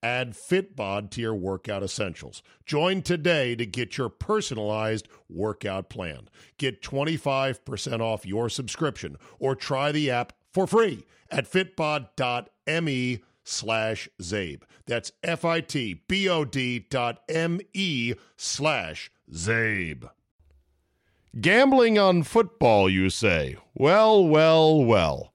Add FitBod to your workout essentials. Join today to get your personalized workout plan. Get 25% off your subscription or try the app for free at fitbod.me/Zabe. That's fitbod.me/Zabe. Gambling on football, you say? Well, well, well.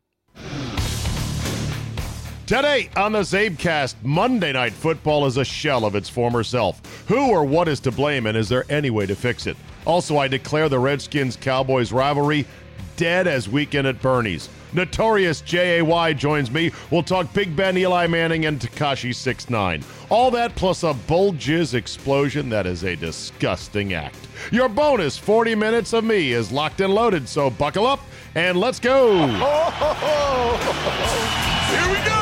Today on the ZabeCast, Monday Night Football is a shell of its former self. Who or what is to blame, and is there any way to fix it? Also, I declare the Redskins-Cowboys rivalry dead as Weekend at Bernie's. Notorious J.A.Y. joins me. We'll talk Big Ben, Eli Manning, and Tekashi 6ix9ine. All that plus a bull jizz explosion that is a disgusting act. Your bonus 40 minutes of me is locked and loaded, so buckle up and let's go. Here we go.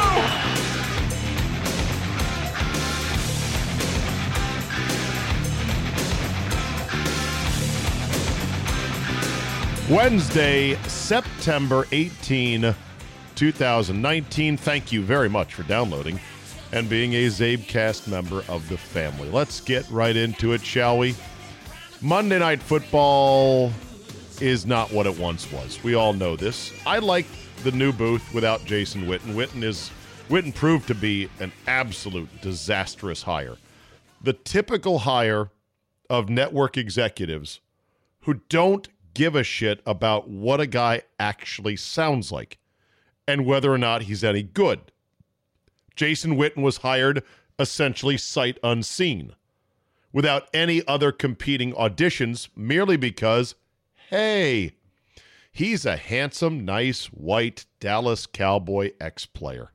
Wednesday, September 18, 2019. Thank you very much for downloading and being a ZabeCast member of the family. Let's get right into it, shall we? Monday Night Football is not what it once was. We all know this. I like the new booth without Jason Witten. Witten proved to be an absolute disastrous hire. The typical hire of network executives who don't give a shit about what a guy actually sounds like and whether or not he's any good. Jason Witten was hired essentially sight unseen without any other competing auditions, merely because, hey, he's a handsome, nice, white Dallas Cowboy ex-player.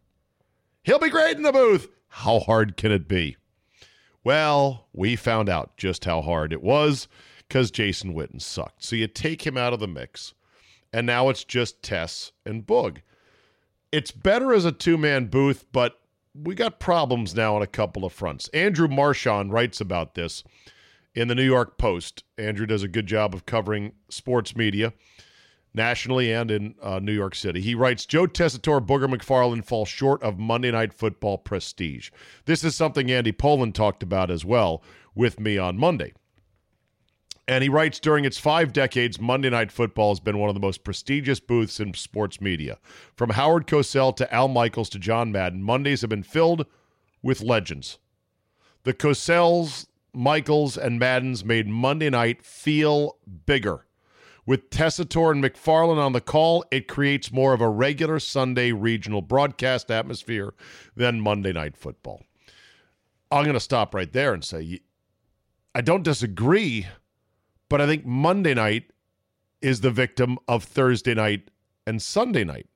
He'll be great in the booth. How hard can it be? Well, we found out just how hard it was, because Jason Witten sucked. So you take him out of the mix, and now it's just Tess and Boog. It's better as a two-man booth, but we got problems now on a couple of fronts. Andrew Marshawn writes about this in the New York Post. Andrew does a good job of covering sports media nationally and in New York City. He writes, Joe Tessitore, Booger McFarland fall short of Monday Night Football prestige. This is something Andy Poland talked about as well with me on Monday. And he writes, during its 5 decades, Monday Night Football has been one of the most prestigious booths in sports media. From Howard Cosell to Al Michaels to John Madden, Mondays have been filled with legends. The Cosells, Michaels, and Maddens made Monday night feel bigger. With Tessitore and McFarland on the call, it creates more of a regular Sunday regional broadcast atmosphere than Monday Night Football. I'm going to stop right there and say, I don't disagree, but I think Monday night is the victim of Thursday night and Sunday night.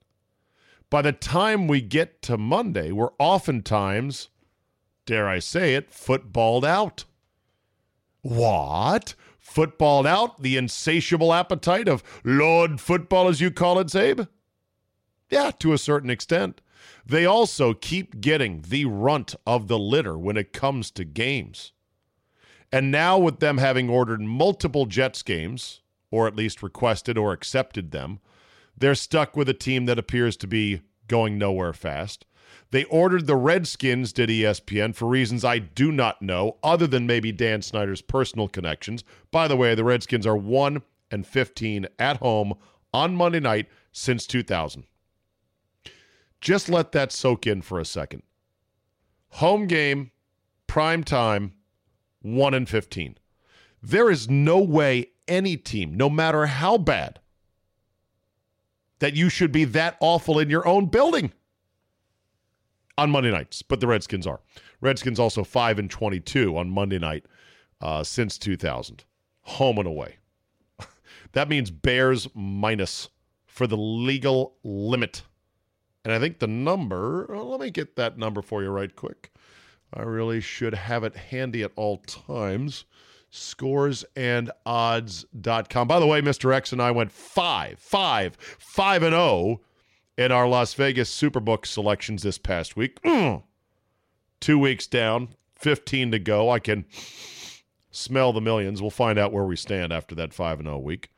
By the time we get to Monday, we're oftentimes, dare I say it, footballed out. What? Footballed out? The insatiable appetite of Lord Football, as you call it, Zabe? Yeah, to a certain extent. They also keep getting the runt of the litter when it comes to games. And now with them having ordered multiple Jets games, or at least requested or accepted them, they're stuck with a team that appears to be going nowhere fast. They ordered the Redskins, did ESPN, for reasons I do not know, other than maybe Dan Snyder's personal connections. By the way, the Redskins are 1-15 at home on Monday night since 2000. Just let that soak in for a second. Home game, prime time, 1-15. There is no way any team, no matter how bad, that you should be that awful in your own building on Monday nights, but the Redskins are. Redskins also 5-22 on Monday night since 2000, home and away. That means Bears minus for the legal limit. And I think the number, well, let me get that number for you right quick. I really should have it handy at all times. Scoresandodds.com. By the way, Mr. X and I went 5-0 in our Las Vegas Superbook selections this past week. 2 weeks down, 15 to go. I can smell the millions. We'll find out where we stand after that 5-0 week.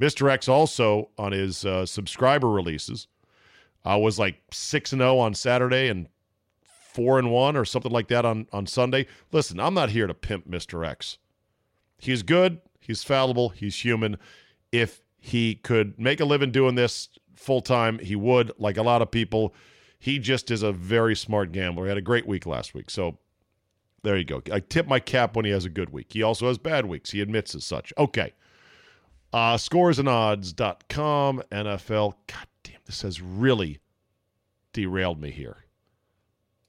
Mr. X also on his subscriber releases. I was like 6-0 on Saturday and 4-1 or something like that on Sunday. Listen, I'm not here to pimp Mr. X. He's good, he's fallible, he's human. If he could make a living doing this full-time, he would, like a lot of people. He just is a very smart gambler. He had a great week last week, so there you go. I tip my cap when he has a good week. He also has bad weeks. He admits as such. Okay. Scoresandodds.com, NFL. God damn, this has really derailed me here.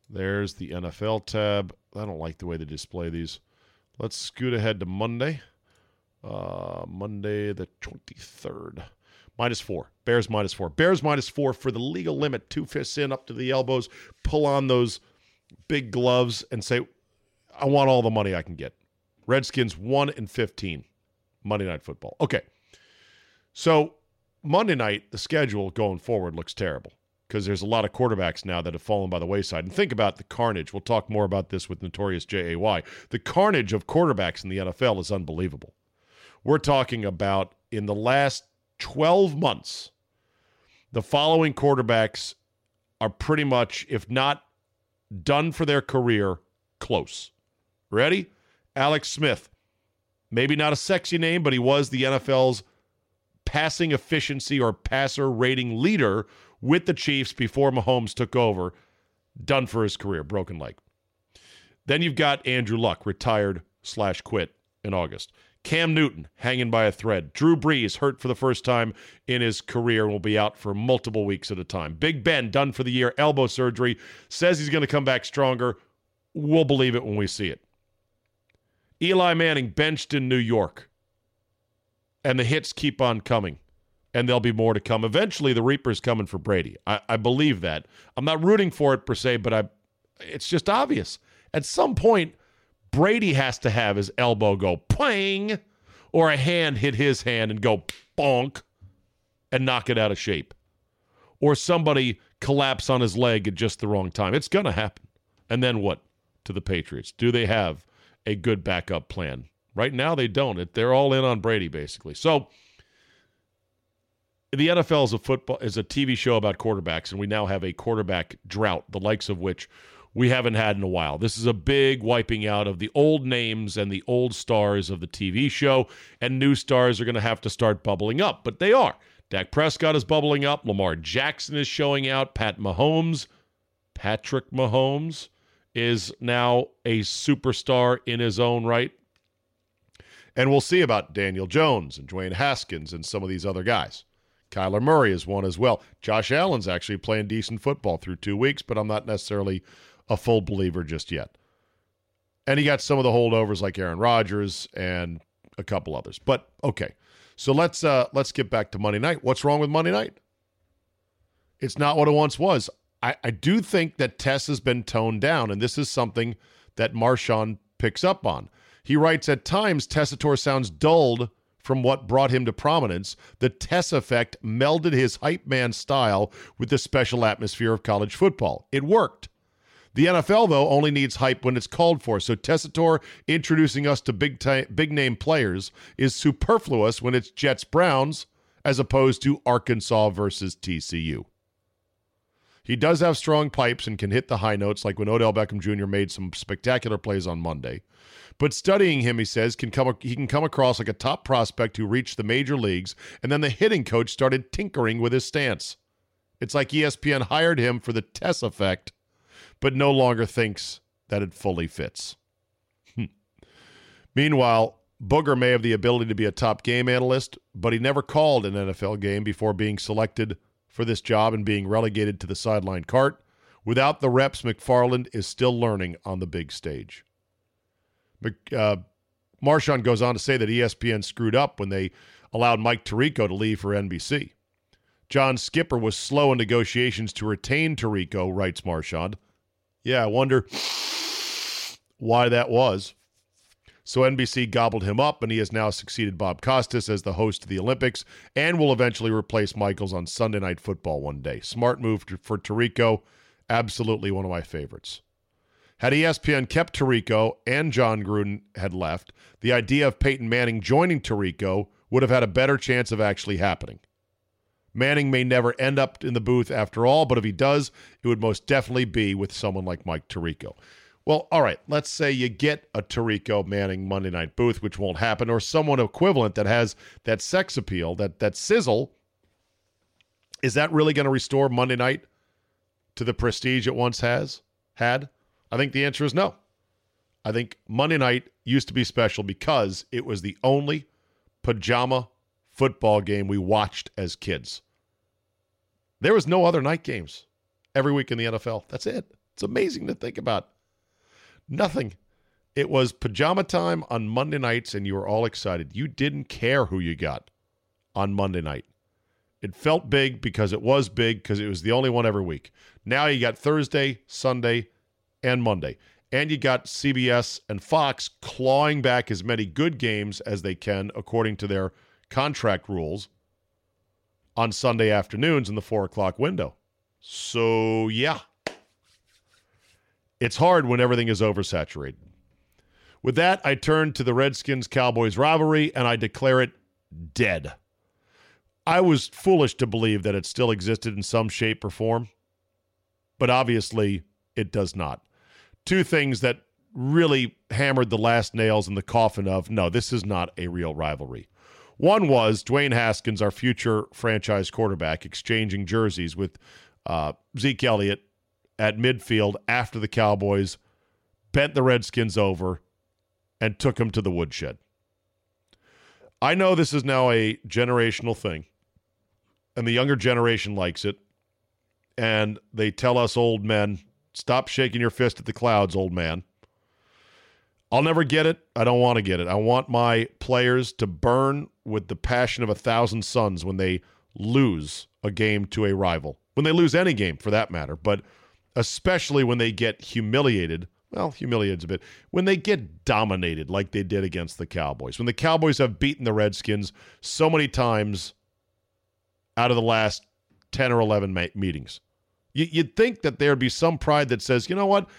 There's the NFL tab. I don't like the way they display these. Let's scoot ahead to Monday. Monday the 23rd. -4. Bears -4. Bears -4 for the legal limit. 2 fists in, up to the elbows. Pull on those big gloves and say, I want all the money I can get. Redskins 1-15. Monday Night Football. Okay. So Monday night, the schedule going forward looks terrible, because there's a lot of quarterbacks now that have fallen by the wayside. And think about the carnage. We'll talk more about this with Notorious J.A.Y. The carnage of quarterbacks in the NFL is unbelievable. We're talking about, in the last 12 months, the following quarterbacks are pretty much, if not done for their career, close. Ready? Alex Smith. Maybe not a sexy name, but he was the NFL's passing efficiency or passer rating leader with the Chiefs before Mahomes took over, done for his career, broken leg. Then you've got Andrew Luck, retired / quit in August. Cam Newton, hanging by a thread. Drew Brees, hurt for the first time in his career and will be out for multiple weeks at a time. Big Ben, done for the year, elbow surgery, says he's going to come back stronger. We'll believe it when we see it. Eli Manning, benched in New York. And the hits keep on coming. And there'll be more to come. Eventually, the Reaper's coming for Brady. I believe that. I'm not rooting for it per se, but it's just obvious. At some point, Brady has to have his elbow go pling, or a hand hit his hand and go bonk and knock it out of shape. Or somebody collapse on his leg at just the wrong time. It's going to happen. And then what to the Patriots? Do they have a good backup plan? Right now, they don't. They're all in on Brady, basically. So the NFL is a TV show about quarterbacks, and we now have a quarterback drought, the likes of which we haven't had in a while. This is a big wiping out of the old names and the old stars of the TV show, and new stars are going to have to start bubbling up, but they are. Dak Prescott is bubbling up. Lamar Jackson is showing out. Patrick Mahomes is now a superstar in his own right. And we'll see about Daniel Jones and Dwayne Haskins and some of these other guys. Kyler Murray is one as well. Josh Allen's actually playing decent football through 2 weeks, but I'm not necessarily a full believer just yet. And he got some of the holdovers like Aaron Rodgers and a couple others. But, okay, so let's get back to Monday night. What's wrong with Monday night? It's not what it once was. I do think that Tess has been toned down, and this is something that Marshawn picks up on. He writes, at times, Tessitore sounds dulled from what brought him to prominence. The Tess effect melded his hype man style with the special atmosphere of college football. It worked. The NFL, though, only needs hype when it's called for, so Tessitore introducing us to big name players is superfluous when it's Jets-Browns as opposed to Arkansas versus TCU. He does have strong pipes and can hit the high notes, like when Odell Beckham Jr. made some spectacular plays on Monday. But studying him, he says, he can come across like a top prospect who reached the major leagues, and then the hitting coach started tinkering with his stance. It's like ESPN hired him for the Tess effect, but no longer thinks that it fully fits. Meanwhile, Booger may have the ability to be a top game analyst, but he never called an NFL game before being selected for this job and being relegated to the sideline cart. Without the reps, McFarland is still learning on the big stage. Marshawn goes on to say that ESPN screwed up when they allowed Mike Tirico to leave for NBC. John Skipper was slow in negotiations to retain Tirico, writes Marshawn. Yeah, I wonder why that was. So NBC gobbled him up, and he has now succeeded Bob Costas as the host of the Olympics and will eventually replace Michaels on Sunday Night Football one day. Smart move for Tirico. Absolutely one of my favorites. Had ESPN kept Tirico and John Gruden had left, the idea of Peyton Manning joining Tirico would have had a better chance of actually happening. Manning may never end up in the booth after all, but if he does, it would most definitely be with someone like Mike Tirico. Well, all right, let's say you get a Tirico-Manning Monday night booth, which won't happen, or someone equivalent that has that sex appeal, that sizzle. Is that really going to restore Monday night to the prestige it once had? I think the answer is no. I think Monday night used to be special because it was the only pajama football game we watched as kids. There was no other night games every week in the NFL. That's it. It's amazing to think about. Nothing. It was pajama time on Monday nights, and you were all excited. You didn't care who you got on Monday night. It felt big because it was big, because it was the only one every week. Now you got Thursday, Sunday, and Monday. And you got CBS and Fox clawing back as many good games as they can according to their contract rules on Sunday afternoons in the 4 o'clock window. So, yeah. It's hard when everything is oversaturated. With that, I turn to the Redskins-Cowboys rivalry, and I declare it dead. I was foolish to believe that it still existed in some shape or form, but obviously it does not. Two things that really hammered the last nails in the coffin of, no, this is not a real rivalry. One was Dwayne Haskins, our future franchise quarterback, exchanging jerseys with Zeke Elliott at midfield after the Cowboys bent the Redskins over and took them to the woodshed. I know this is now a generational thing, and the younger generation likes it, and they tell us old men, stop shaking your fist at the clouds, old man. I'll never get it. I don't want to get it. I want my players to burn with the passion of 1,000 suns when they lose a game to a rival, when they lose any game for that matter, but especially when they get humiliated. Well, humiliated's a bit. When they get dominated like they did against the Cowboys, when the Cowboys have beaten the Redskins so many times out of the last 10 or 11 meetings. You'd think that there'd be some pride that says, you know what?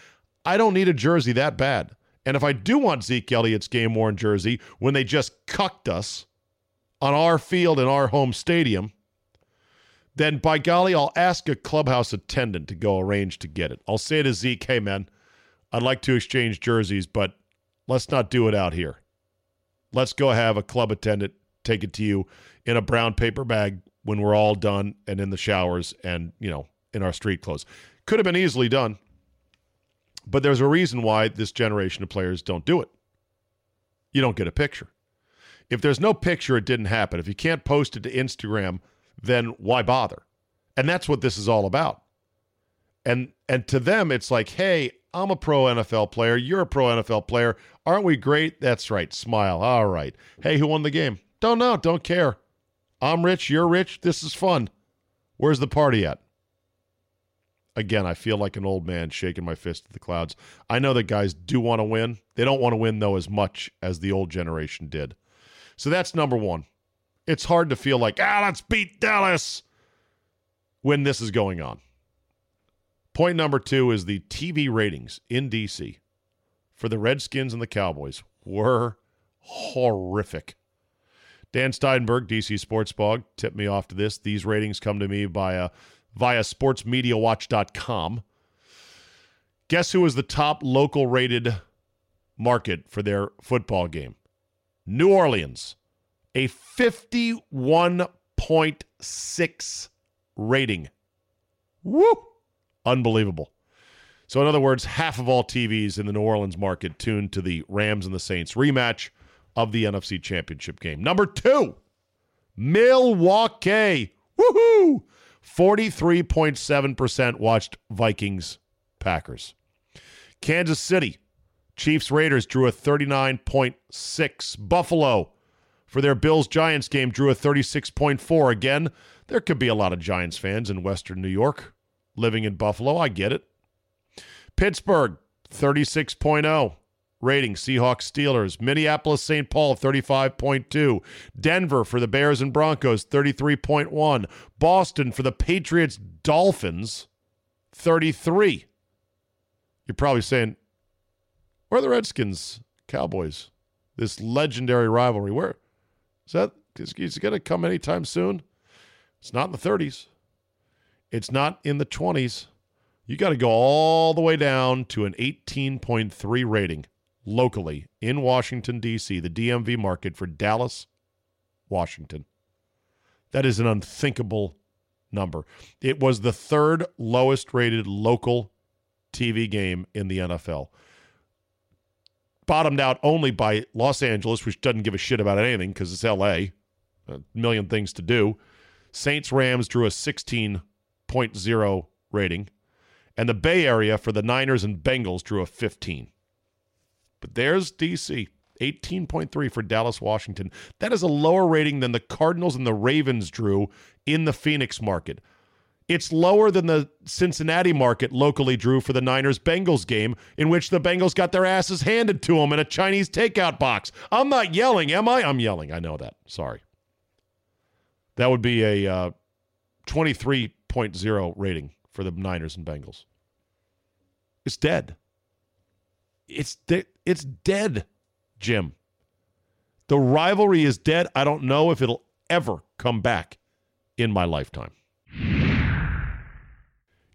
I don't need a jersey that bad. And if I do want Zeke Elliott's game-worn jersey, when they just cucked us on our field in our home stadium, then by golly, I'll ask a clubhouse attendant to go arrange to get it. I'll say to Zeke, hey, man, I'd like to exchange jerseys, but let's not do it out here. Let's go have a club attendant take it to you in a brown paper bag when we're all done and in the showers and, you know, in our street clothes. Could have been easily done. But there's a reason why this generation of players don't do it. You don't get a picture. If there's no picture, it didn't happen. If you can't post it to Instagram, then why bother? And that's what this is all about. And to them, it's like, hey, I'm a pro NFL player. You're a pro NFL player. Aren't we great? That's right. Smile. All right. Hey, who won the game? Don't know. Don't care. I'm rich. You're rich. This is fun. Where's the party at? Again, I feel like an old man shaking my fist at the clouds. I know that guys do want to win. They don't want to win, though, as much as the old generation did. So that's number one. It's hard to feel like, let's beat Dallas when this is going on. Point number two is the TV ratings in D.C. for the Redskins and the Cowboys were horrific. Dan Steinberg, D.C. Sports Blog, tipped me off to this. These ratings come to me via sportsmediawatch.com. Guess who was the top local rated market for their football game? New Orleans, a 51.6 rating. Woo! Unbelievable. So in other words, half of all TVs in the New Orleans market tuned to the Rams and the Saints rematch of the NFC Championship game. Number two, Milwaukee. Woohoo! 43.7% watched Vikings Packers. Kansas City, Chiefs Raiders drew a 39.6. Buffalo, for their Bills-Giants game, drew a 36.4. Again, there could be a lot of Giants fans in Western New York. Living in Buffalo, I get it. Pittsburgh, 36.0 rating. Seahawks, Steelers. Minneapolis, St. Paul, 35.2. Denver for the Bears and Broncos, 33.1. Boston for the Patriots, Dolphins, 33. You're probably saying, where are the Redskins, Cowboys? This legendary rivalry, where? Is it going to come anytime soon? It's not in the 30s. It's not in the 20s. You got to go all the way down to an 18.3 rating locally in Washington, D.C., the DMV market for Dallas, Washington. That is an unthinkable number. It was the third lowest rated local TV game in the NFL. Bottomed out only by Los Angeles, which doesn't give a shit about anything because it's L.A., a million things to do. Saints-Rams drew a 16.0 rating, and the Bay Area for the Niners and Bengals drew a 15. But there's D.C., 18.3 for Dallas, Washington. That is a lower rating than the Cardinals and the Ravens drew in the Phoenix market. It's lower than the Cincinnati market locally drew for the Niners-Bengals game, in which the Bengals got their asses handed to them in a Chinese takeout box. I'm not yelling, am I? I'm yelling. I know that. Sorry. That would be a 23.0 rating for the Niners and Bengals. It's dead. It's dead, Jim. The rivalry is dead. I don't know if it'll ever come back in my lifetime.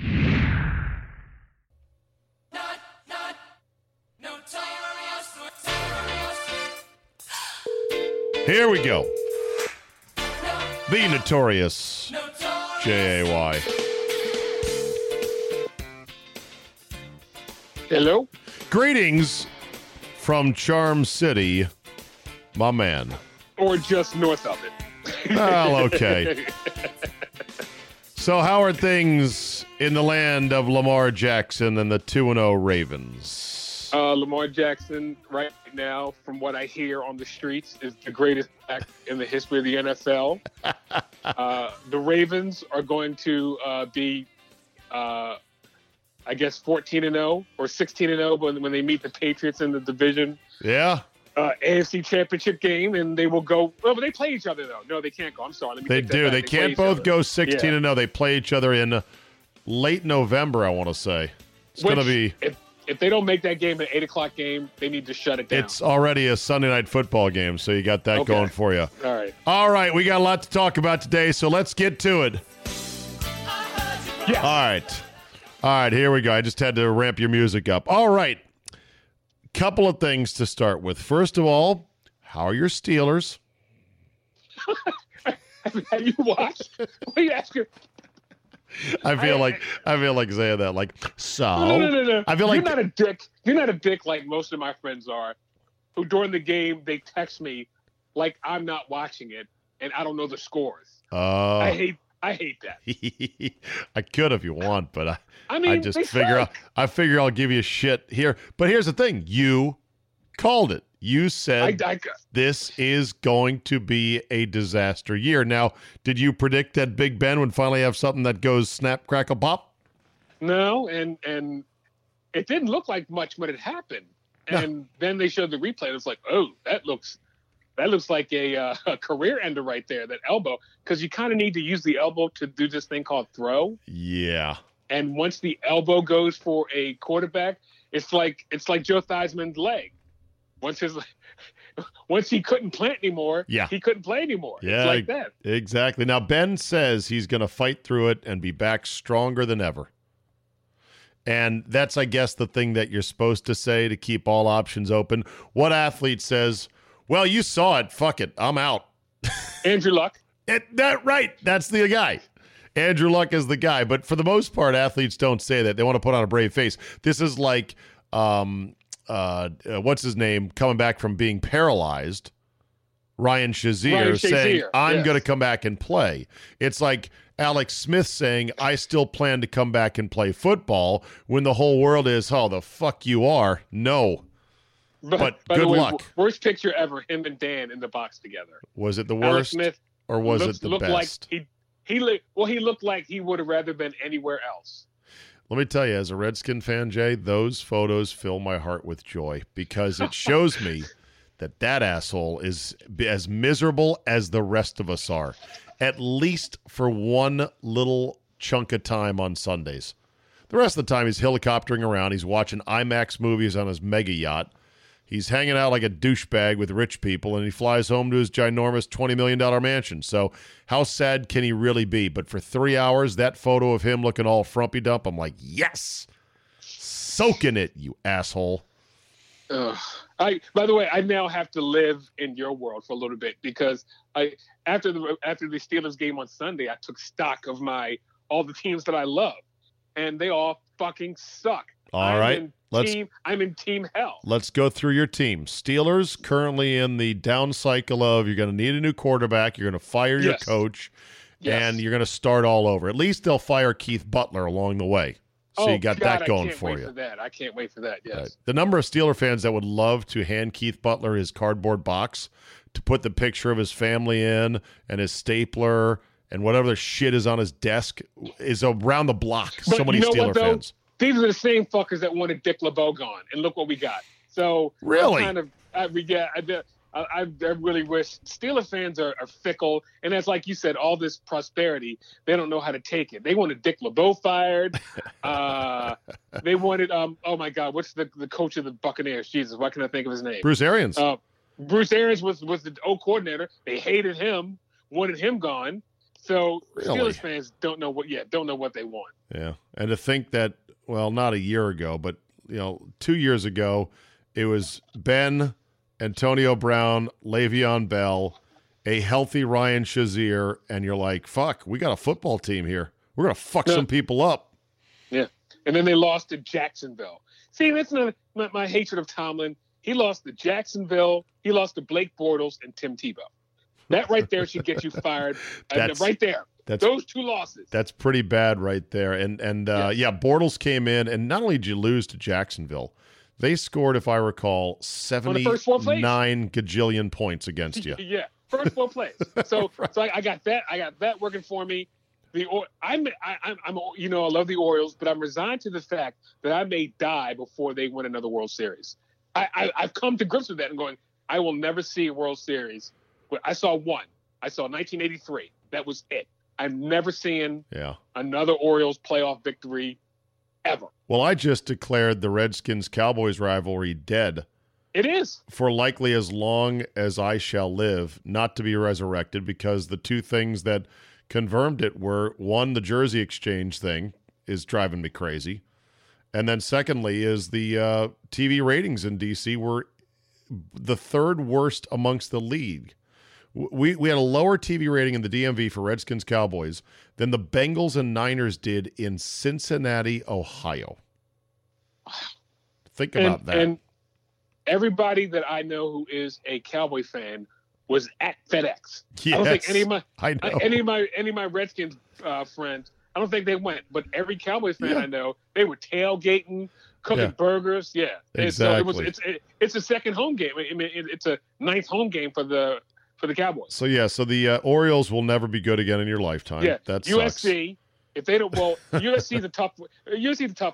Not notorious. Here we go. The Notorious J.A.Y. Hello. Greetings from Charm City, my man. Or just north of it. Well, okay. So how are things in the land of Lamar Jackson and the 2-0 Ravens? Lamar Jackson right now, from what I hear on the streets, is the greatest back in the history of the NFL. The Ravens are going to be... I guess 14-0 or 16-0 when they meet the Patriots in the division. Yeah. AFC Championship game, and they will go. Well, but they play each other though. No, they can't go. I'm sorry. Let me they do. They can't both go 16-0. They play each other in late November. I want to say it's going to be. If they don't make that game an 8 o'clock game, they need to shut it down. It's already a Sunday night football game, so you got that going for you. All right. We got a lot to talk about today, so let's get to it. Yeah. All right, here we go. I just had to ramp your music up. All right, couple of things to start with. First of all, how are your Steelers? Have you watched? What are you asking? I feel like saying that. Like, so no. I feel like you're not a dick. You're not a dick like most of my friends are, who during the game they text me like I'm not watching it and I don't know the scores. I hate that. I could if you want, but I figure I'll give you shit here. But here's the thing. You called it. You said this is going to be a disaster year. Now, did you predict that Big Ben would finally have something that goes snap, crackle, pop? No, and it didn't look like much when it happened. And then they showed the replay. And it was like, oh, that looks like a career ender right there, that elbow, because you kind of need to use the elbow to do this thing called throw. Yeah. And once the elbow goes for a quarterback, it's like Joe Theismann's leg. Once he couldn't plant anymore, he couldn't play anymore. Yeah, it's like that. Exactly. Now, Ben says he's going to fight through it and be back stronger than ever. And that's, I guess, the thing that you're supposed to say to keep all options open. What athlete says... Well, you saw it. Fuck it. I'm out. Andrew Luck. That's the guy. Andrew Luck is the guy. But for the most part, athletes don't say that. They want to put on a brave face. This is like, what's his name, coming back from being paralyzed, Ryan Shazier. Saying, I'm going to come back and play. It's like Alex Smith saying, I still plan to come back and play football when the whole world is, oh, the fuck you are. No. But good luck. Worst picture ever, him and Dan in the box together. Was it the worst? Alex Smith, or was it the best? Like he looked like he would have rather been anywhere else. Let me tell you, as a Redskin fan, Jay, those photos fill my heart with joy because it shows me that asshole is as miserable as the rest of us are, at least for one little chunk of time on Sundays. The rest of the time, he's helicoptering around. He's watching IMAX movies on his mega yacht. He's hanging out like a douchebag with rich people, and he flies home to his ginormous $20 million mansion. So how sad can he really be? But for 3 hours, that photo of him looking all frumpy dump, I'm like, yes, soak in it, you asshole. By the way, I now have to live in your world for a little bit because after the Steelers game on Sunday, I took stock of all the teams that I love, and they all fucking suck. I'm in team hell. Let's go through your team. Steelers currently in the down cycle of you're going to need a new quarterback, you're going to fire your coach, and you're going to start all over. At least they'll fire Keith Butler along the way. So you got that going for you. I can't wait for that, yes. Right. The number of Steeler fans that would love to hand Keith Butler his cardboard box to put the picture of his family in and his stapler and whatever the shit is on his desk is around the block. But so many Steeler fans. These are the same fuckers that wanted Dick LeBeau gone, and look what we got. So really, I really wish Steelers fans are fickle, and that's like you said, all this prosperity, they don't know how to take it. They wanted Dick LeBeau fired. They wanted oh my God, what's the coach of the Buccaneers? Jesus, why can't I think of his name? Bruce Arians. Bruce Arians was the O coordinator. They hated him, wanted him gone. So Steelers fans don't know what they want. Yeah, and to think that, well, not a year ago, but 2 years ago, it was Ben, Antonio Brown, Le'Veon Bell, a healthy Ryan Shazier, and you're like, fuck, we got a football team here. We're gonna fuck some people up. Yeah, and then they lost to Jacksonville. See, that's not my hatred of Tomlin. He lost to Jacksonville. He lost to Blake Bortles and Tim Tebow. That right there should get you fired. Right there. Those two losses. That's pretty bad right there. And Bortles came in, and not only did you lose to Jacksonville, they scored, if I recall, 79 gajillion points against you. Yeah, first 4 plays. So right. So I got that. I got that working for me. I love the Orioles, but I'm resigned to the fact that I may die before they win another World Series. I've come to grips with that and going, I will never see a World Series. I saw one. I saw 1983. That was it. I'm never seeing another Orioles playoff victory ever. Well, I just declared the Redskins-Cowboys rivalry dead. It is. For likely as long as I shall live, not to be resurrected, because the two things that confirmed it were, one, the jersey exchange thing is driving me crazy, and then secondly is the TV ratings in D.C. were the third worst amongst the league. We had a lower TV rating in the DMV for Redskins Cowboys than the Bengals and Niners did in Cincinnati, Ohio. Think about that. And everybody that I know who is a Cowboy fan was at FedEx. Yes, I don't think any of my Redskins friends, I don't think they went, but every Cowboy fan I know, they were tailgating, cooking burgers. Yeah, exactly. It's a second home game. I mean, it's a ninth home game for the. For the Cowboys. So, the Orioles will never be good again in your lifetime. Yeah, that sucks. USC, if they don't, well, USC's a tough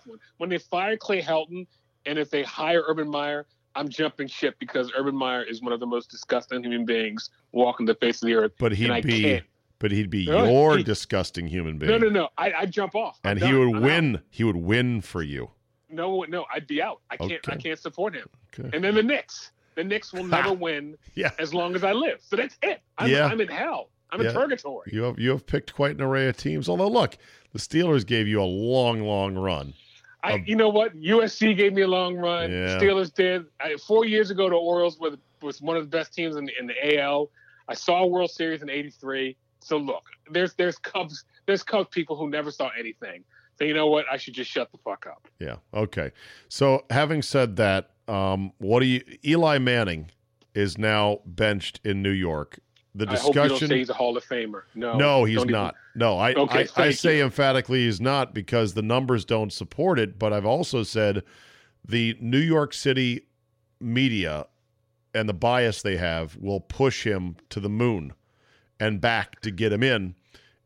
one. When they fire Clay Helton and if they hire Urban Meyer, I'm jumping ship because Urban Meyer is one of the most disgusting human beings walking the face of the earth. But he'd be your disgusting human being. No. I'd jump off. And he would win. He would win for you. No, I'd be out. I can't support him. Okay. And then the Knicks. The Knicks will never win as long as I live. So that's it. I'm in hell. I'm in purgatory. You have picked quite an array of teams. Although, look, the Steelers gave you a long, long run. You know what? USC gave me a long run. Yeah. Steelers did. 4 years ago, the Orioles was one of the best teams in the AL. I saw a World Series in '83. So look, there's Cubs people who never saw anything. So you know what? I should just shut the fuck up. Yeah. Okay. So having said that. Eli Manning is now benched in New York. The discussion. I hope you don't say he's a Hall of Famer. No, he's not. Even... No, I say emphatically he's not because the numbers don't support it. But I've also said the New York City media and the bias they have will push him to the moon and back to get him in.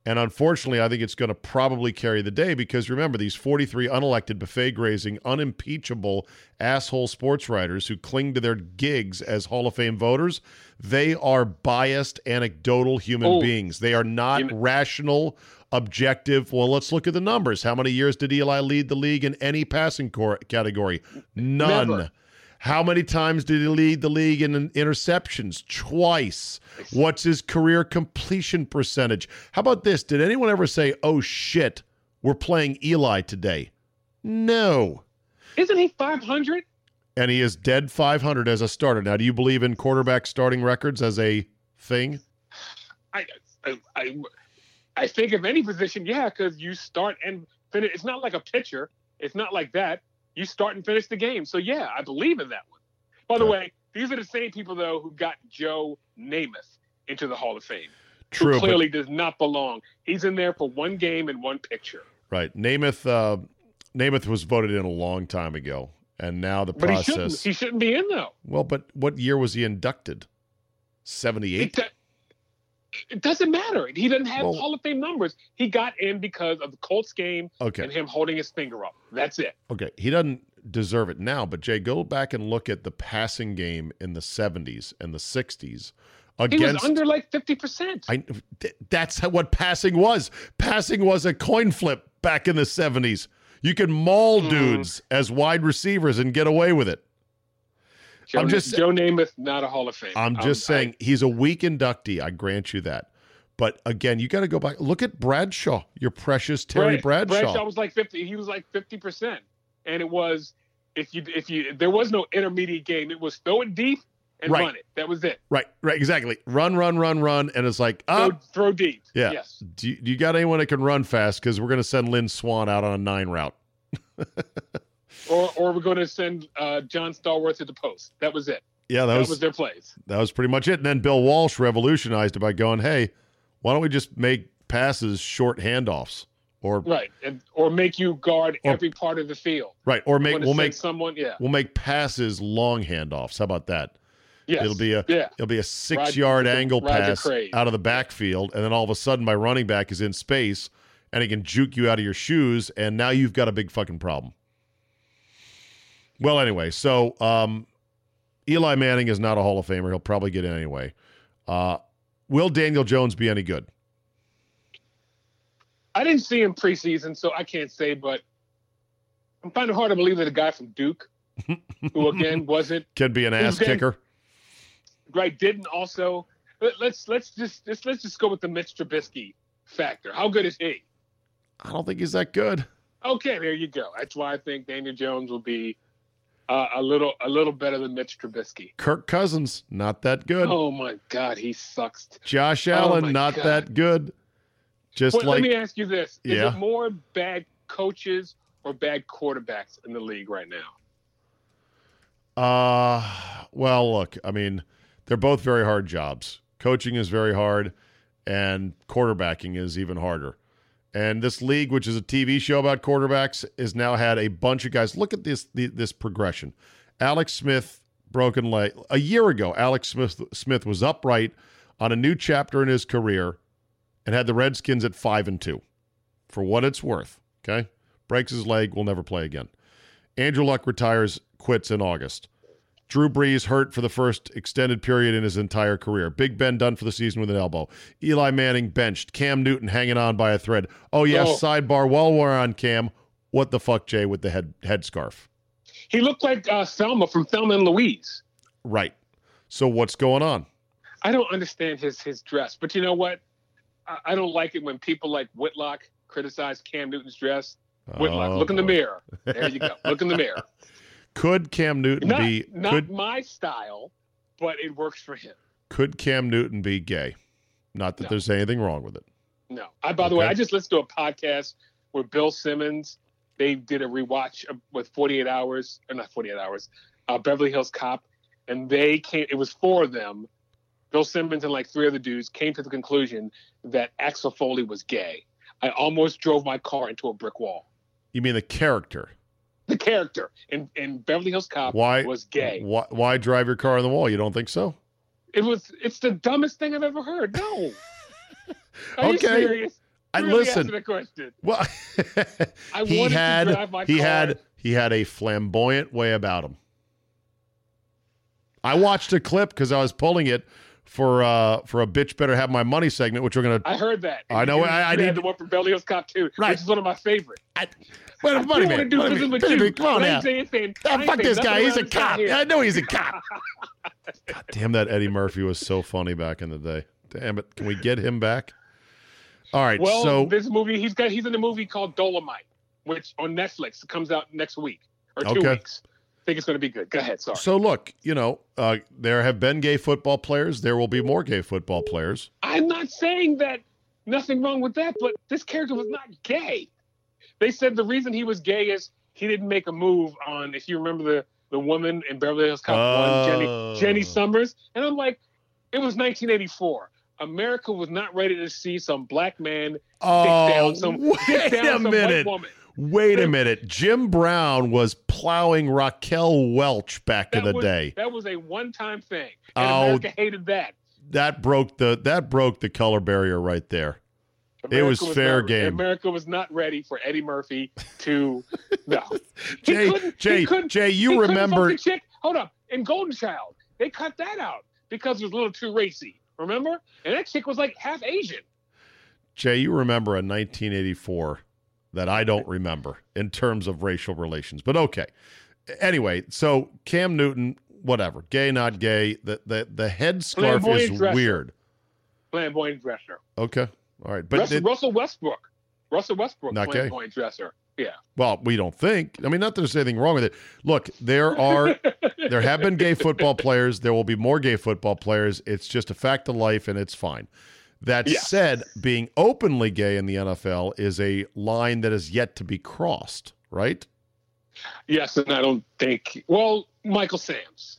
And unfortunately, I think it's going to probably carry the day because, remember, these 43 unelected, buffet-grazing, unimpeachable asshole sports writers who cling to their gigs as Hall of Fame voters, they are biased, anecdotal human beings. They are not rational, objective. Well, let's look at the numbers. How many years did Eli lead the league in any passing category? None. Never. How many times did he lead the league in interceptions? Twice. What's his career completion percentage? How about this? Did anyone ever say, oh, shit, we're playing Eli today? No. Isn't he 500? And he is dead 500 as a starter. Now, do you believe in quarterback starting records as a thing? I think of any position, because you start and finish. It's not like a pitcher. It's not like that. You start and finish the game. So, I believe in that one. By the way, these are the same people, though, who got Joe Namath into the Hall of Fame. True. Who clearly does not belong. He's in there for one game and one picture. Right. Namath was voted in a long time ago, and now the process... But he shouldn't be in, though. Well, but what year was he inducted? 78? It doesn't matter. He doesn't have Hall of Fame numbers. He got in because of the Colts game and him holding his finger up. That's it. Okay. He doesn't deserve it now, but Jay, go back and look at the passing game in the 70s and the 60s. He was under like 50%. That's what passing was. Passing was a coin flip back in the 70s. You could maul dudes as wide receivers and get away with it. Joe Namath, not a Hall of Fame. I'm just saying he's a weak inductee. I grant you that. But again, you got to go back. Look at Bradshaw, your precious Terry Bradshaw. Bradshaw was like 50. He was like 50%, and it was if you there was no intermediate game. It was throw it deep and run it. That was it. Right, exactly. Run, and it's like throw deep. Yeah. Yes. Do you got anyone that can run fast? Because we're going to send Lynn Swan out on a 9 route. Or we're going to send John Stallworth to the post. That was it. Yeah, that was their plays. That was pretty much it. And then Bill Walsh revolutionized it by going, hey, why don't we just make passes short handoffs? Or make you guard every part of the field. Right, or we'll make passes long handoffs. How about that? Yes. It'll be a 6-yard angle pass out of the backfield, and then all of a sudden my running back is in space, and he can juke you out of your shoes, and now you've got a big fucking problem. Well, anyway, so Eli Manning is not a Hall of Famer. He'll probably get in anyway. Will Daniel Jones be any good? I didn't see him preseason, so I can't say, but I'm finding it hard to believe that a guy from Duke, who again wasn't... Could be an ass kicker. Right, didn't also... Let's just go with the Mitch Trubisky factor. How good is he? I don't think he's that good. Okay, there you go. That's why I think Daniel Jones will be a little better than Mitch Trubisky. Kirk Cousins, not that good. Oh my God, he sucks. Josh Allen, not that good. Let me ask you this: Is it more bad coaches or bad quarterbacks in the league right now? Well, look, I mean, they're both very hard jobs. Coaching is very hard, and quarterbacking is even harder. And this league, which is a TV show about quarterbacks, has now had a bunch of guys. Look at this progression. Alex Smith, broken leg. A year ago, Alex Smith was upright on a new chapter in his career and had the Redskins at 5-2, for what it's worth. Okay? Breaks his leg, will never play again. Andrew Luck retires, quits in August. Drew Brees hurt for the first extended period in his entire career. Big Ben done for the season with an elbow. Eli Manning benched. Cam Newton hanging on by a thread. Oh, yeah, sidebar. While we're on Cam, what the fuck, Jay, with the headscarf? He looked like Selma from Thelma and Louise. Right. So what's going on? I don't understand his dress. But you know what? I don't like it when people like Whitlock criticize Cam Newton's dress. Whitlock, look in the mirror. There you go. Look in the mirror. Could Cam Newton be... Not my style, but it works for him. Could Cam Newton be gay? Not that there's anything wrong with it. No. By the way, I just listened to a podcast where Bill Simmons, they did a rewatch with 48 Hours, or not 48 Hours, Beverly Hills Cop, and they came... It was 4 of them. Bill Simmons and like 3 other dudes came to the conclusion that Axel Foley was gay. I almost drove my car into a brick wall. You mean the character... The character in Beverly Hills Cop was gay. Why drive your car on the wall? You don't think so? It's the dumbest thing I've ever heard. No. Are you serious? Listen. The question. Well, I he had a flamboyant way about him. I watched a clip because I was pulling it for a bitch better have my money segment, which we're gonna. I heard that. I know. I need the one from Beverly Hills Cop 2, right, which is one of my favorite. Well, money man. Fuck this guy. He's a cop. I know he's a cop. God damn, that Eddie Murphy was so funny back in the day. Damn it. Can we get him back? All right. Well, so this movie, he's in a movie called Dolomite, which on Netflix comes out next week or 2 weeks. I think it's going to be good. Go ahead. Sorry. So look, there have been gay football players. There will be more gay football players. I'm not saying that nothing wrong with that, but this character was not gay. They said the reason he was gay is he didn't make a move on, if you remember the woman in Beverly Hills Cop 1, Jenny Summers. And I'm like, it was 1984. America was not ready to see some black man dick down some white woman. Wait a minute. Jim Brown was plowing Raquel Welch back in the day. That was a one-time thing. And America hated that. That broke the color barrier right there. America was fair game. America was not ready for Eddie Murphy to. No, Jay, you remember? Hold up, in Golden Child, they cut that out because it was a little too racy. Remember? And that chick was like half Asian. Jay, you remember a 1984 that I don't remember in terms of racial relations, but okay. Anyway, so Cam Newton, whatever, gay, not gay. The headscarf is weird. Flamboyant dresser. Okay. All right. But Russell Westbrook. Russell Westbrook, flamboyant dresser. Yeah. Well, we don't think. I mean, not that there's anything wrong with it. Look, there have been gay football players. There will be more gay football players. It's just a fact of life, and it's fine. That said, being openly gay in the NFL is a line that is yet to be crossed, right? Yes, and I don't think – well, Michael Sams,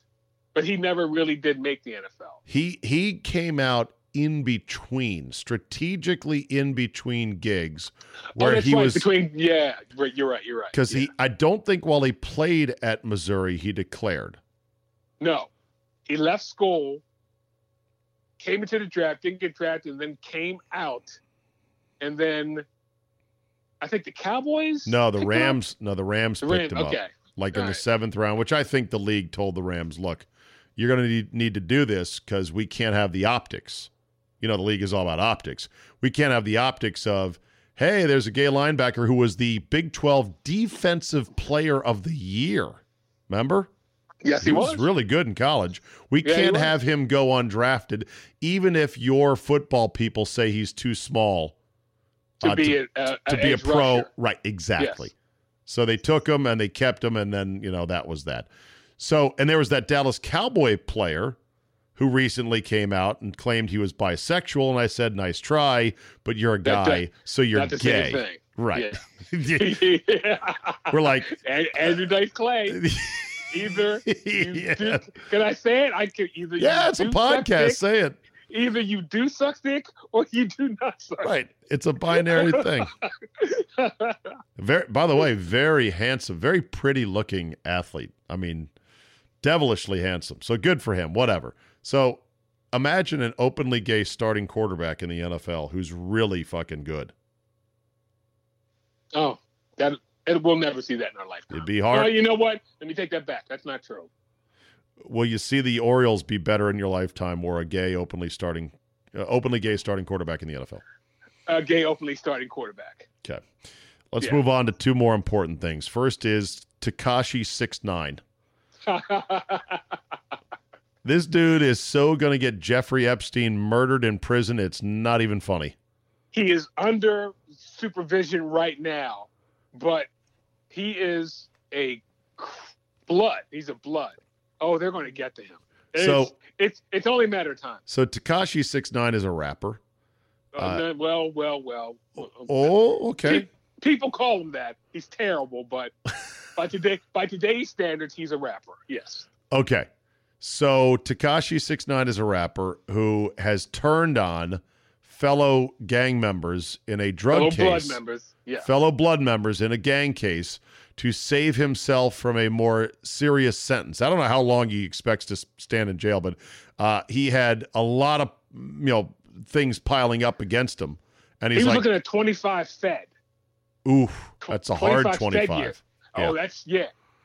but he never really did make the NFL. He came out in between, strategically in between gigs where you're right. Because I don't think while he played at Missouri, he declared. No, he left school, came into the draft, didn't get drafted, and then came out, and then I think the Cowboys. No, the Rams picked him up. Like in the 7th round, which I think the league told the Rams, look, you're going to need to do this because we can't have the optics. You know, the league is all about optics. We can't have the optics of, hey, there's a gay linebacker who was the Big 12 Defensive Player of the Year. Remember? Yes, he was really good in college. We can't have him go undrafted, even if your football people say he's too small to be a pro. Rusher. Right, exactly. Yes. So they took him and they kept him, and then, you know, that was that. So, and there was that Dallas Cowboy player who recently came out and claimed he was bisexual, and I said, nice try, but you're a guy, so you're gay. Right. Yeah. We're like... Andrew Dice Clay. Either... Can I say it? I can either... Yeah, it's a podcast. Say it. Either you do suck dick or you do not suck. Right. It's a binary thing. By the way, very handsome, very pretty-looking athlete. I mean... devilishly handsome. So good for him, whatever. So imagine an openly gay starting quarterback in the NFL who's really fucking good. Oh, we'll never see that in our lifetime. It'd be hard. Oh, you know what? Let me take that back. That's not true. Will you see the Orioles be better in your lifetime or a gay openly gay starting quarterback in the NFL? A gay openly starting quarterback. Okay. Let's move on to two more important things. First is Tekashi 6ix9ine. This dude is so going to get Jeffrey Epstein murdered in prison. It's not even funny. He is under supervision right now, but he is a blood. He's a blood. Oh, they're going to get to him. It's only a matter of time. So Tekashi 6ix9ine is a rapper. Oh, okay. People call him that. He's terrible, but by today's standards, he's a rapper. Yes. Okay. So Tekashi 6ix9ine is a rapper who has turned on fellow gang members in a drug case. Fellow blood members. Yeah. Fellow blood members in a gang case to save himself from a more serious sentence. I don't know how long he expects to stand in jail, but he had a lot of things piling up against him, and he was looking at 25 fed. Oof, that's a hard 25. Yeah. Oh,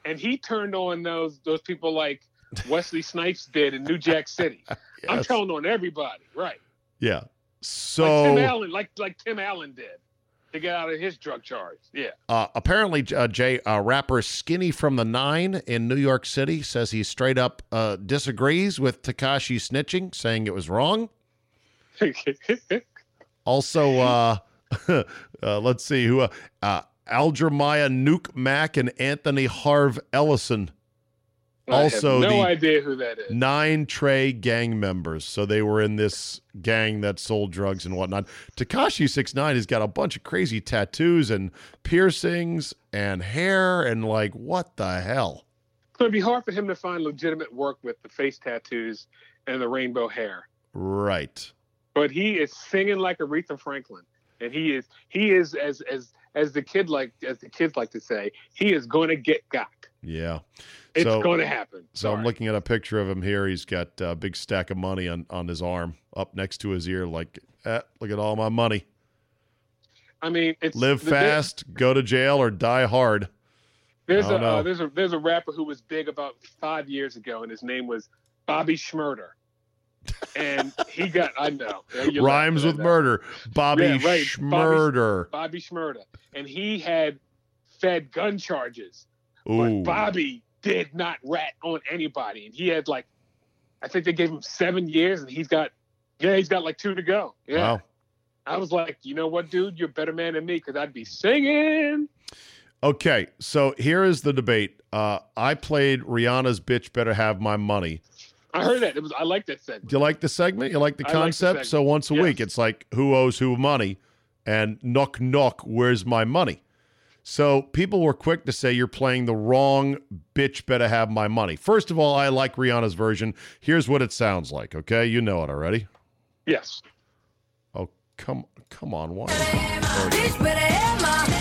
and he turned on those people like Wesley Snipes did in New Jack City. Yes. I'm telling on everybody, right? Yeah. So like Tim Allen did to get out of his drug charge. Yeah. Apparently, rapper Skinny from the 9 in New York City says he straight up disagrees with Tekashi snitching, saying it was wrong. Also, let's see who. Algermaya Nuke Mack and Anthony Harv Ellison. Also, I have no idea who that is. 9 Trey gang members. So they were in this gang that sold drugs and whatnot. Tekashi 6ix9ine has got a bunch of crazy tattoos and piercings and hair and like, what the hell? It's going to be hard for him to find legitimate work with the face tattoos and the rainbow hair. Right. But he is singing like Aretha Franklin. And he is as the kids like to say, he is going to get got. Yeah. It's going to happen. So I'm looking at a picture of him here. He's got a big stack of money on his arm up next to his ear. Like, look at all my money. I mean, it's live fast, go to jail or die hard. There's a rapper who was big about 5 years ago and his name was Bobby Schmurder. And he got, I know. Rhymes with murder. Bobby Schmurder. Bobby Schmurder. And he had fed gun charges. Ooh. But Bobby did not rat on anybody. And he had I think they gave him 7 years and he's got Yeah, he's got like two to go. Yeah. Wow. I was like, you know what, dude? You're a better man than me because I'd be singing. Okay, so here is the debate. I played Rihanna's Bitch Better Have My Money. I heard that. I like that segment. Do you like the segment? You like the concept? Like the so once a week, it's like who owes who money and knock, knock, where's my money? So people were quick to say you're playing the wrong Bitch Better Have My Money. First of all, I like Rihanna's version. Here's what it sounds like, okay? You know it already. Yes. Oh, come on. Why? Bitch Better Have My Money.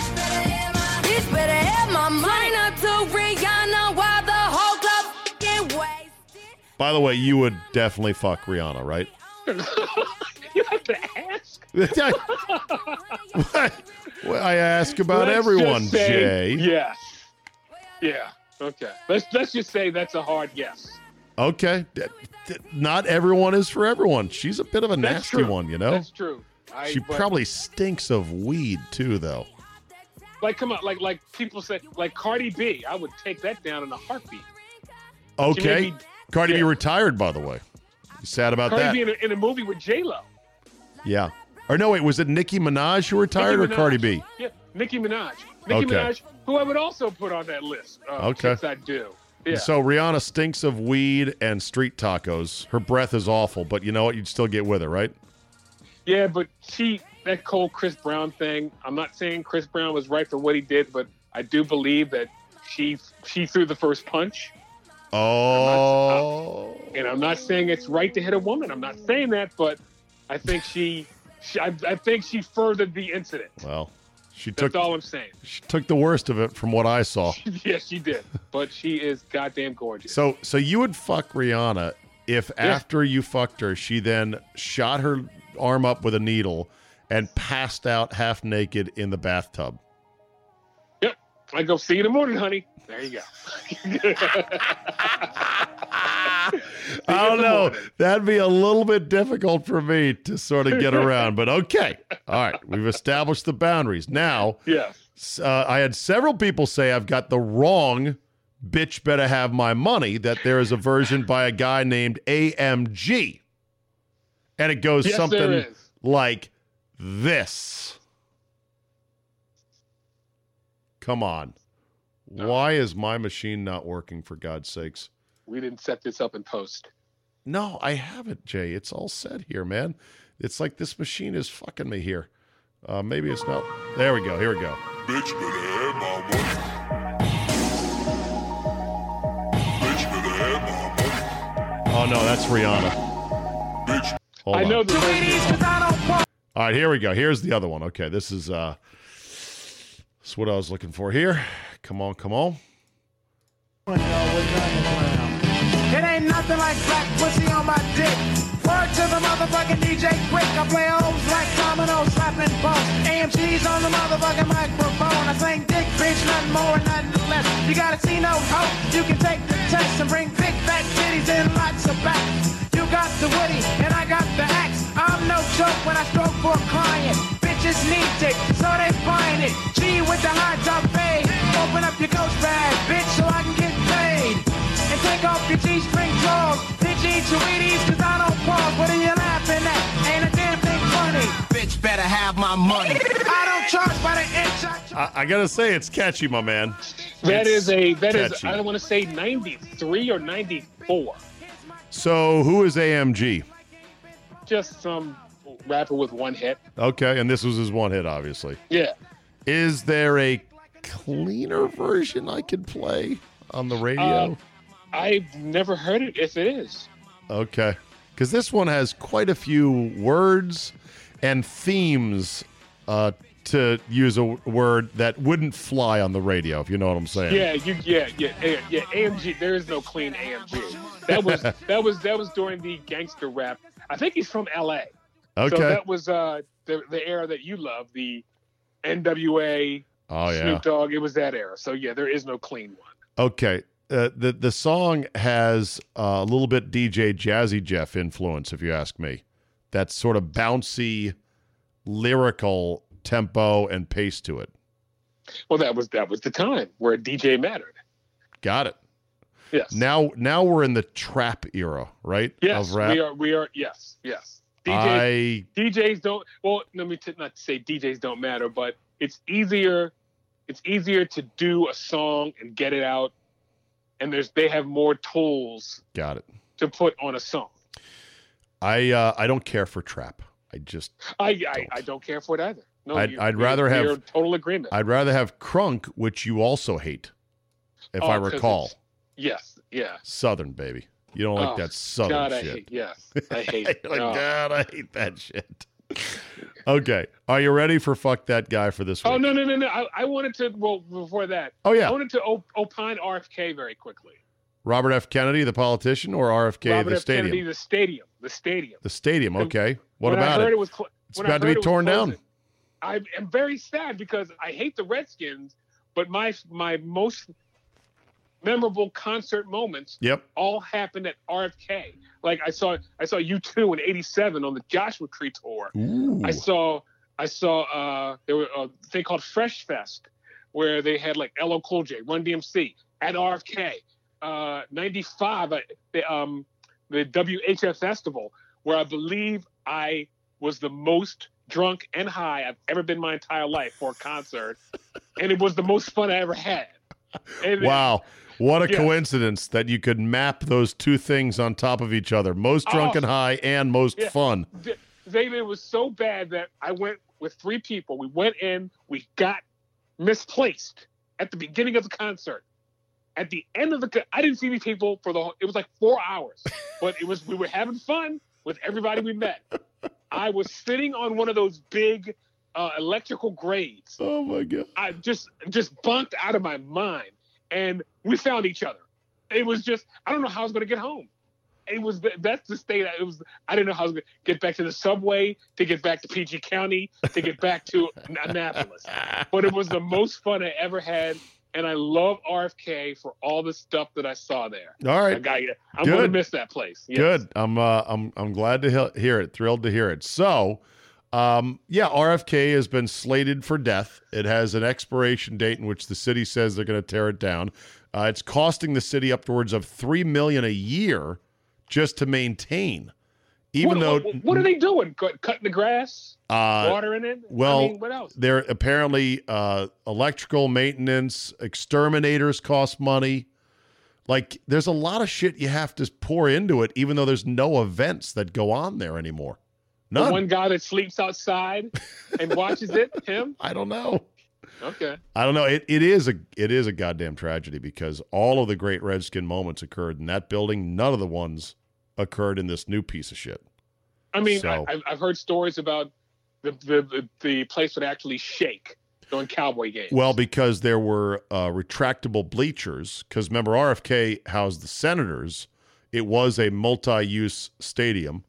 By the way, you would definitely fuck Rihanna, right? You have to ask? Well, I ask about everyone, Jay. Yeah. Yeah. Okay. Let's just say that's a hard yes. Okay. Not everyone is for everyone. She's a bit of a nasty one, you know? That's true. She probably stinks of weed, too, though. Like, come on. Like people say, like Cardi B. I would take that down in a heartbeat. Okay. Cardi B retired, by the way. Sad about that. Cardi B in a movie with J-Lo. Yeah. Or no, wait, was it Nicki Minaj who retired or Cardi B? Yeah, Nicki Minaj. Nicki Minaj, who I would also put on that list. Okay. I do. Yeah. So Rihanna stinks of weed and street tacos. Her breath is awful, but you know what? You'd still get with her, right? Yeah, but that cold Chris Brown thing, I'm not saying Chris Brown was right for what he did, but I do believe that she threw the first punch. Oh, and I'm not saying it's right to hit a woman. I'm not saying that, but I think she furthered the incident. Well, that's all I'm saying. She took the worst of it, from what I saw. Yes, she did. But she is goddamn gorgeous. So you would fuck Rihanna if after you fucked her, she then shot her arm up with a needle and passed out half naked in the bathtub. Yep, I go see you in the morning, honey. There you go. I don't know. That'd be a little bit difficult for me to sort of get around, but okay. All right. We've established the boundaries. Now, I had several people say I've got the wrong Bitch Better Have My Money, that there is a version by a guy named AMG. And it goes something like this. Come on. No. Why is my machine not working, for God's sakes? We didn't set this up in post. No, I haven't, Jay. It's all set here, man. It's like this machine is fucking me here. Maybe it's not. There we go. Here we go. Bitch, better have my money. Bitch, better have my money. Oh, no, that's Rihanna. Bitch. Hold on. I know the ladies. All right, here we go. Here's the other one. Okay, this is... That's what I was looking for here. Come on. It ain't nothing like black pussy on my dick. Word to the motherfucking DJ Quick. I play olds like dominoes, slapping balls. AMG's on the motherfucking microphone. I sing dick, bitch, nothing more and nothing less. You gotta see no hope. You can take the test and bring big fat titties and lots of backs. You got the woody and I got the axe. I'm no joke when I stroke for a client. Just needs it, so they find it. G with the high top fade. Open up your ghost bag, bitch, so I can get paid. And take off your G-string clothes. Bitch, eat your Wheaties, cause I don't pause. What are you laughing at? Ain't a damn thing funny. Bitch, better have my money. I don't charge by the inch. I gotta say, it's catchy, my man. I don't want to say 93 or 94. So, who is AMG? Just some rapper with one hit. Okay, and this was his one hit, obviously. Yeah. Is there a cleaner version I could play on the radio? I've never heard it if it is. Okay. Because this one has quite a few words and themes, to use a word that wouldn't fly on the radio, if you know what I'm saying. Yeah. AMG, there is no clean AMG. That was during the gangster rap. I think he's from LA. Okay. So that was the era that you love, the NWA, Snoop Dogg. It was that era. So, yeah, there is no clean one. Okay. The song has a little bit DJ Jazzy Jeff influence, if you ask me. That sort of bouncy, lyrical tempo and pace to it. Well, that was the time where DJ mattered. Got it. Yes. Now we're in the trap era, right? Yes, of rap? we are. Yes. DJs don't. Well, let me not say DJs don't matter, but it's easier. It's easier to do a song and get it out, and they have more tools. Got it. To put on a song. I don't care for trap. I don't care for it either. No, I'd rather have total agreement. I'd rather have crunk, which you also hate, if I recall. Yes. Yeah. Southern baby. You don't like that Southern shit. I hate it. I hate that shit. Okay. Are you ready for Fuck That Guy for this week? Oh, no. I wanted to, before that. Oh, yeah. I wanted to opine RFK very quickly. Robert F. Kennedy, the politician, or RFK, the stadium? Robert F. Kennedy, the stadium. The stadium, okay. What about it? It's about to be torn down. I am very sad because I hate the Redskins, but my most memorable concert moments all happened at RFK. Like I saw U2 in '87 on the Joshua Tree tour. Ooh. I saw there was a thing called Fresh Fest where they had like LL Cool J, Run DMC at RFK. 95 the WHF Festival where I believe I was the most drunk and high I've ever been my entire life for a concert, and it was the most fun I ever had. And wow. What a coincidence that you could map those two things on top of each other. Most drunk and high and most fun. It was so bad that I went with three people. We went in, we got misplaced at the beginning of the concert. At the end of the, I didn't see any people for it was like 4 hours, but we were having fun with everybody we met. I was sitting on one of those big electrical grades. Oh my God. I just bunked out of my mind, and we found each other. It was just, I don't know how I was going to get home. It was, that's the state. I didn't know how I was going to get back to the subway, to get back to PG County, to get back to Annapolis, but it was the most fun I ever had. And I love RFK for all the stuff that I saw there. All right, I'm going to miss that place. Yes. Good. I'm glad to hear it. Thrilled to hear it. So, RFK has been slated for death. It has an expiration date in which the city says they're going to tear it down. It's costing the city upwards of $3 million a year just to maintain. What are they doing? Cutting the grass? Watering it? Well, I mean, what else? They're apparently electrical maintenance, exterminators cost money. Like, there's a lot of shit you have to pour into it, even though there's no events that go on there anymore. None. The one guy that sleeps outside and watches it, him? I don't know. Okay. I don't know. It is a goddamn tragedy because all of the great Redskin moments occurred in that building. None of the ones occurred in this new piece of shit. I mean, so, I've heard stories about the place would actually shake during Cowboy games. Well, because there were retractable bleachers, because remember RFK housed the Senators. It was a multi-use stadium,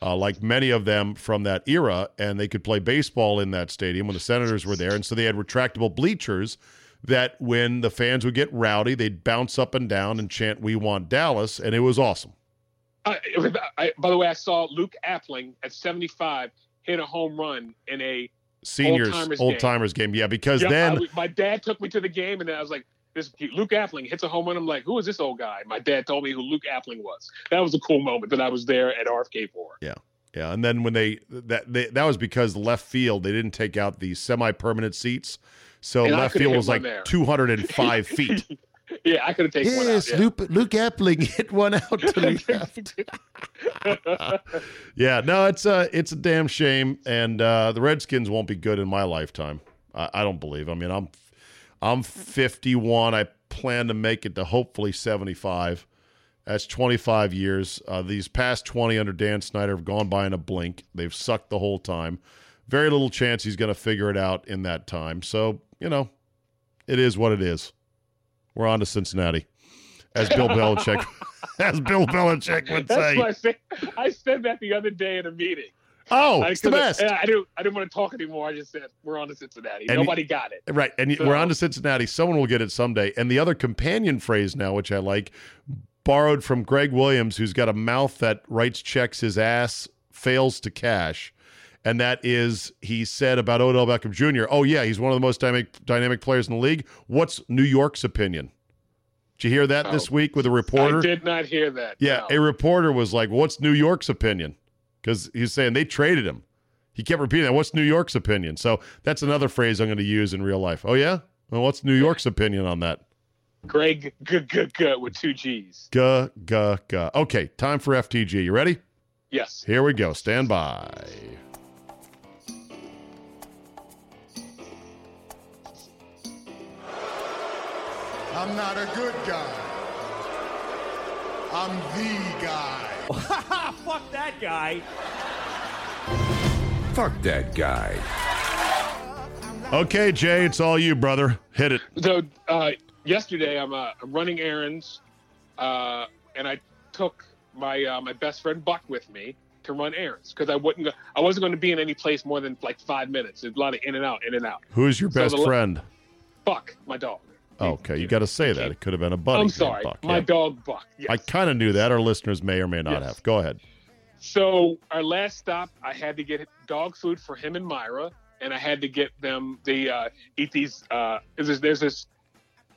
like many of them from that era, and they could play baseball in that stadium when the Senators were there, and so they had retractable bleachers that when the fans would get rowdy, they'd bounce up and down and chant, "We want Dallas," and it was awesome. By the way, I saw Luke Appling at 75 hit a home run in a seniors old-timers game. Yeah, because then my dad took me to the game, and then I was like, "This Luke Appling hits a home run." I'm like, "Who is this old guy?" My dad told me who Luke Appling was. That was a cool moment that I was there at RFK for. Yeah, yeah. And then when that was because left field they didn't take out the semi-permanent seats, so left field was like 205 feet. Yeah, I could have taken one out. Yes, Luke Appling hit one out to the left. Yeah, no, it's a damn shame, and the Redskins won't be good in my lifetime. I don't believe. I mean, I'm 51. I plan to make it to hopefully 75. That's 25 years. These past 20 under Dan Snyder have gone by in a blink. They've sucked the whole time. Very little chance he's going to figure it out in that time. So, you know, it is what it is. We're on to Cincinnati, as Bill Belichick would say. I said that the other day in a meeting. Oh, it's the best. I didn't want to talk anymore. I just said, we're on to Cincinnati. And nobody got it. Right, and so, we're on to Cincinnati. Someone will get it someday. And the other companion phrase now, which I like, borrowed from Greg Williams, who's got a mouth that writes checks his ass, fails to cash. And that is, he said about Odell Beckham Jr., "Oh, yeah, he's one of the most dynamic players in the league. What's New York's opinion?" Did you hear that this week with a reporter? I did not hear that. Yeah, no. A reporter was like, "What's New York's opinion?" because he's saying they traded him. He kept repeating that. What's New York's opinion? So that's another phrase I'm going to use in real life. Oh, yeah? Well, what's New York's opinion on that? Greg, with two G's. Okay, time for FTG. You ready? Yes. Here we go. Stand by. I'm not a good guy. I'm the guy. Fuck that guy. Fuck that guy. Okay, Jay, it's all you, brother. Hit it. So yesterday, I'm running errands, and I took my best friend Buck with me to run errands because I wasn't going to be in any place more than like 5 minutes. There's a lot of in and out. Who's your best friend? Buck, my dog. Okay, you got to say that. It could have been a buddy. I'm sorry, Buck. My dog Buck. Yes. I kind of knew that. Our listeners may or may not have. Go ahead. So our last stop, I had to get dog food for him and Myra, and I had to get them eat these. There's this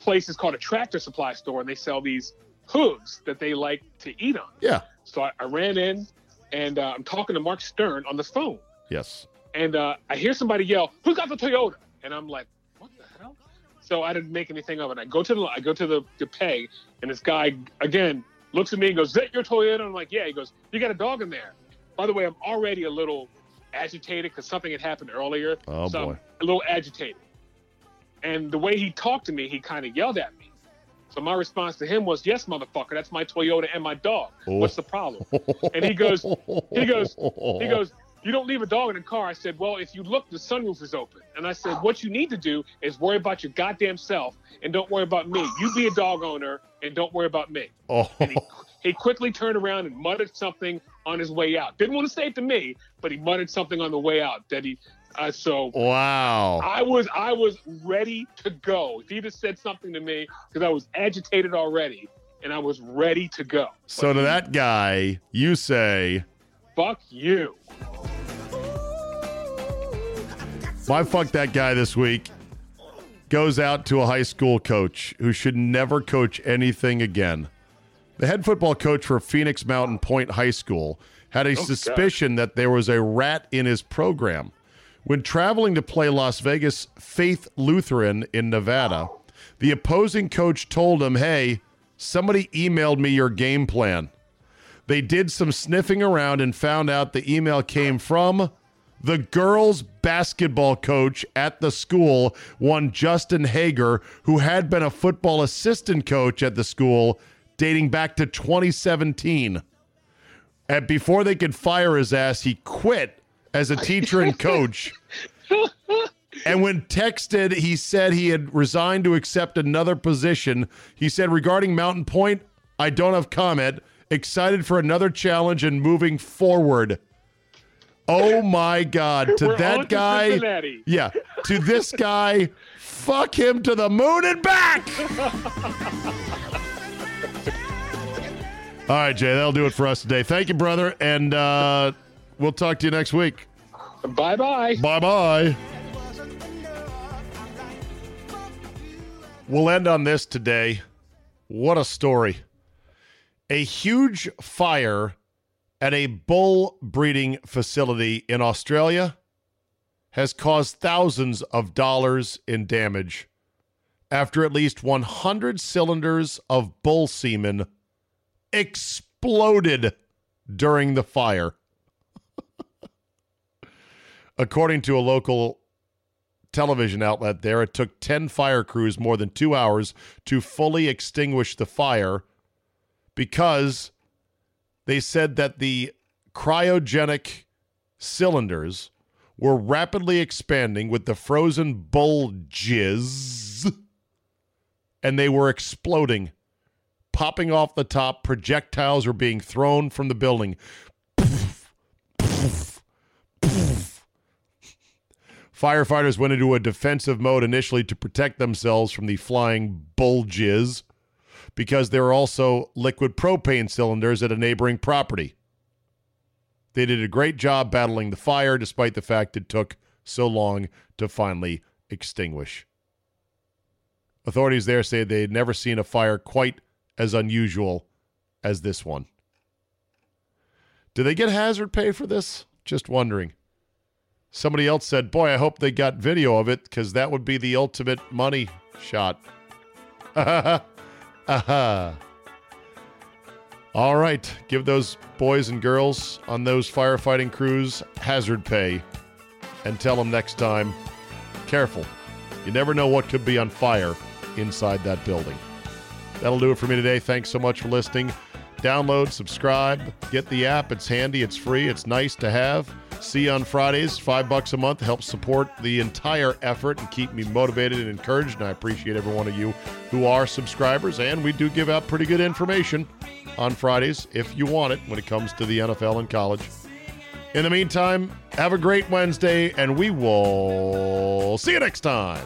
place, it's called a Tractor Supply Store, and they sell these hooves that they like to eat on. Yeah. So I ran in, and I'm talking to Mark Stern on the phone. Yes. And I hear somebody yell, "Who got the Toyota?" And I'm like, "What the hell?" So I didn't make anything of it. I go to the pay, and this guy again looks at me and goes, "Is that your Toyota?" And I'm like, "Yeah." He goes, "You got a dog in there." By the way, I'm already a little agitated because something had happened earlier. Oh, so boy. I'm a little agitated. And the way he talked to me, he kind of yelled at me. So my response to him was, "Yes, motherfucker, that's my Toyota and my dog. Oh. What's the problem?" And he goes, "You don't leave a dog in a car." I said, "Well, if you look, the sunroof is open." And I said, "What you need to do is worry about your goddamn self and don't worry about me. You be a dog owner and don't worry about me." Oh. And he quickly turned around and muttered something on his way out. Didn't want to say it to me, but he muttered something on the way out that he wow. I was ready to go. If he just said something to me, because I was agitated already and I was ready to go. So to that guy, you say, "Fuck you." My fuck that guy this week goes out to a high school coach who should never coach anything again. The head football coach for Phoenix Mountain Point High School had a suspicion that there was a rat in his program. When traveling to play Las Vegas Faith Lutheran in Nevada, the opposing coach told him, "Hey, somebody emailed me your game plan." They did some sniffing around and found out the email came from the girls' basketball coach at the school, one Justin Hager, who had been a football assistant coach at the school dating back to 2017. And before they could fire his ass, he quit as a teacher and coach. And when texted, he said he had resigned to accept another position. He said, "Regarding Mountain Point, I don't have comment. Excited for another challenge and moving forward." Oh my God! To that guy, Cincinnati. Yeah. To this guy, fuck him to the moon and back. All right, Jay, that'll do it for us today. Thank you, brother, and we'll talk to you next week. Bye bye. Bye bye. We'll end on this today. What a story! A huge fire at a bull breeding facility in Australia has caused thousands of dollars in damage after at least 100 cylinders of bull semen exploded during the fire. According to a local television outlet there, it took 10 fire crews more than 2 hours to fully extinguish the fire because they said that the cryogenic cylinders were rapidly expanding with the frozen bull jizz, and they were exploding, popping off the top. Projectiles were being thrown from the building. Poof, poof, poof. Firefighters went into a defensive mode initially to protect themselves from the flying bull jizz, because there were also liquid propane cylinders at a neighboring property. They did a great job battling the fire, despite the fact it took so long to finally extinguish. Authorities there say they had never seen a fire quite as unusual as this one. Do they get hazard pay for this? Just wondering. Somebody else said, boy, I hope they got video of it because that would be the ultimate money shot. All right. Give those boys and girls on those firefighting crews hazard pay and tell them next time, careful. You never know what could be on fire inside that building. That'll do it for me today. Thanks so much for listening. Download, subscribe, get the app. It's handy, it's free, it's nice to have. See you on Fridays, $5 a month. Helps support the entire effort and keep me motivated and encouraged. And I appreciate every one of you who are subscribers. And we do give out pretty good information on Fridays if you want it when it comes to the NFL and college. In the meantime, have a great Wednesday, and we will see you next time.